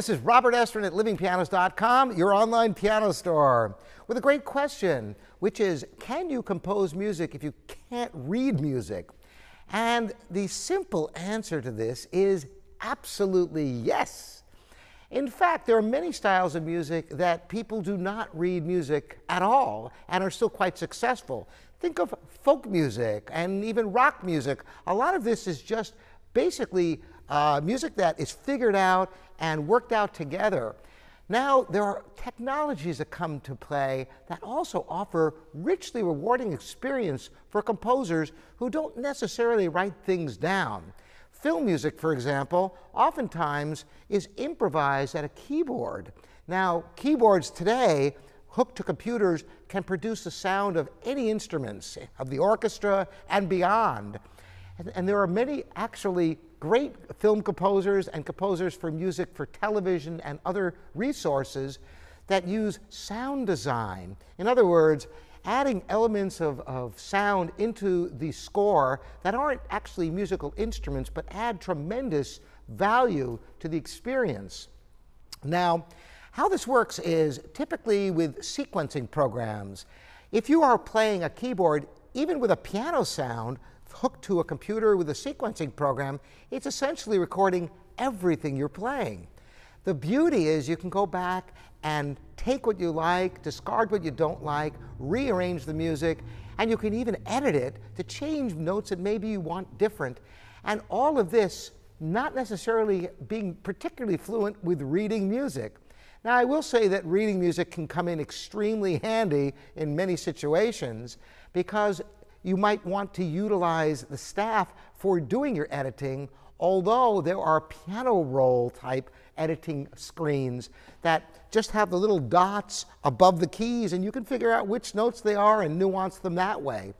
This is Robert Estrin at livingpianos.com, your online piano store, with a great question, which is, can you compose music if you can't read music? And the simple answer to this is absolutely yes. In fact, there are many styles of music that people do not read music at all and are still quite successful. Think of folk music and even rock music. A lot of this is just basically music that is figured out and worked out together. Now, there are technologies that come to play that also offer richly rewarding experience for composers who don't necessarily write things down. Film music, for example, oftentimes is improvised at a keyboard. Now, keyboards today, hooked to computers, can produce the sound of any instruments, of the orchestra and beyond. And there are many actually great film composers and composers for music for television and other resources that use sound design. In other words, adding elements of sound into the score that aren't actually musical instruments, but add tremendous value to the experience. Now, how this works is typically with sequencing programs. If you are playing a keyboard, even with a piano sound, hooked to a computer with a sequencing program, it's essentially recording everything you're playing. The beauty is you can go back and take what you like, discard what you don't like, rearrange the music, and you can even edit it to change notes that maybe you want different. And all of this not necessarily being particularly fluent with reading music. Now, I will say that reading music can come in extremely handy in many situations, because you might want to utilize the staff for doing your editing, although there are piano roll type editing screens that just have the little dots above the keys, and you can figure out which notes they are and nuance them that way.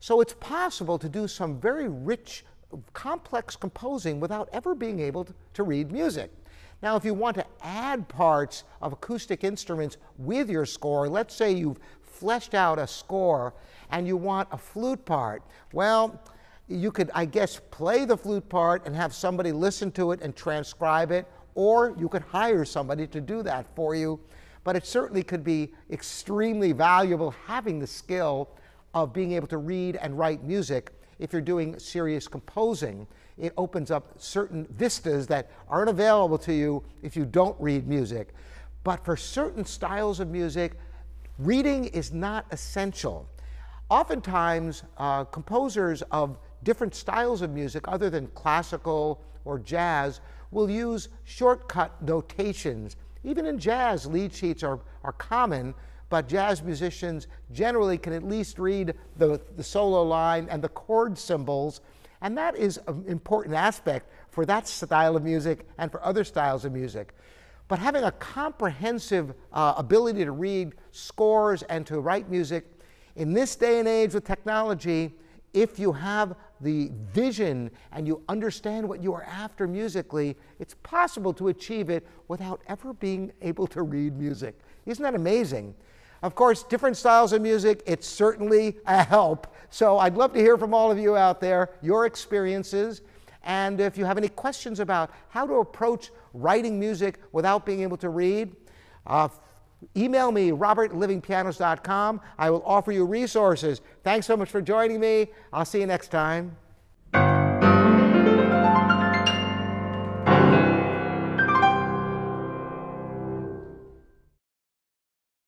So it's possible to do some very rich, complex composing without ever being able to read music. Now, if you want to add parts of acoustic instruments with your score, let's say you've fleshed out a score and you want a flute part. Well, you could, I guess, play the flute part and have somebody listen to it and transcribe it, or you could hire somebody to do that for you. But it certainly could be extremely valuable having the skill of being able to read and write music. If you're doing serious composing, it opens up certain vistas that aren't available to you if you don't read music. But for certain styles of music, reading is not essential. Oftentimes, composers of different styles of music, other than classical or jazz, will use shortcut notations. Even in jazz, lead sheets are common, but jazz musicians generally can at least read the solo line and the chord symbols, and that is an important aspect for that style of music and for other styles of music. But having a comprehensive ability to read scores and to write music in this day and age with technology, if you have the vision and you understand what you are after musically, it's possible to achieve it without ever being able to read music. Isn't that amazing? Of course, different styles of music, it's certainly a help. So I'd love to hear from all of you out there, your experiences, and if you have any questions about how to approach writing music without being able to read, email me, Robert at livingpianos.com. I will offer you resources. Thanks so much for joining me. I'll see you next time.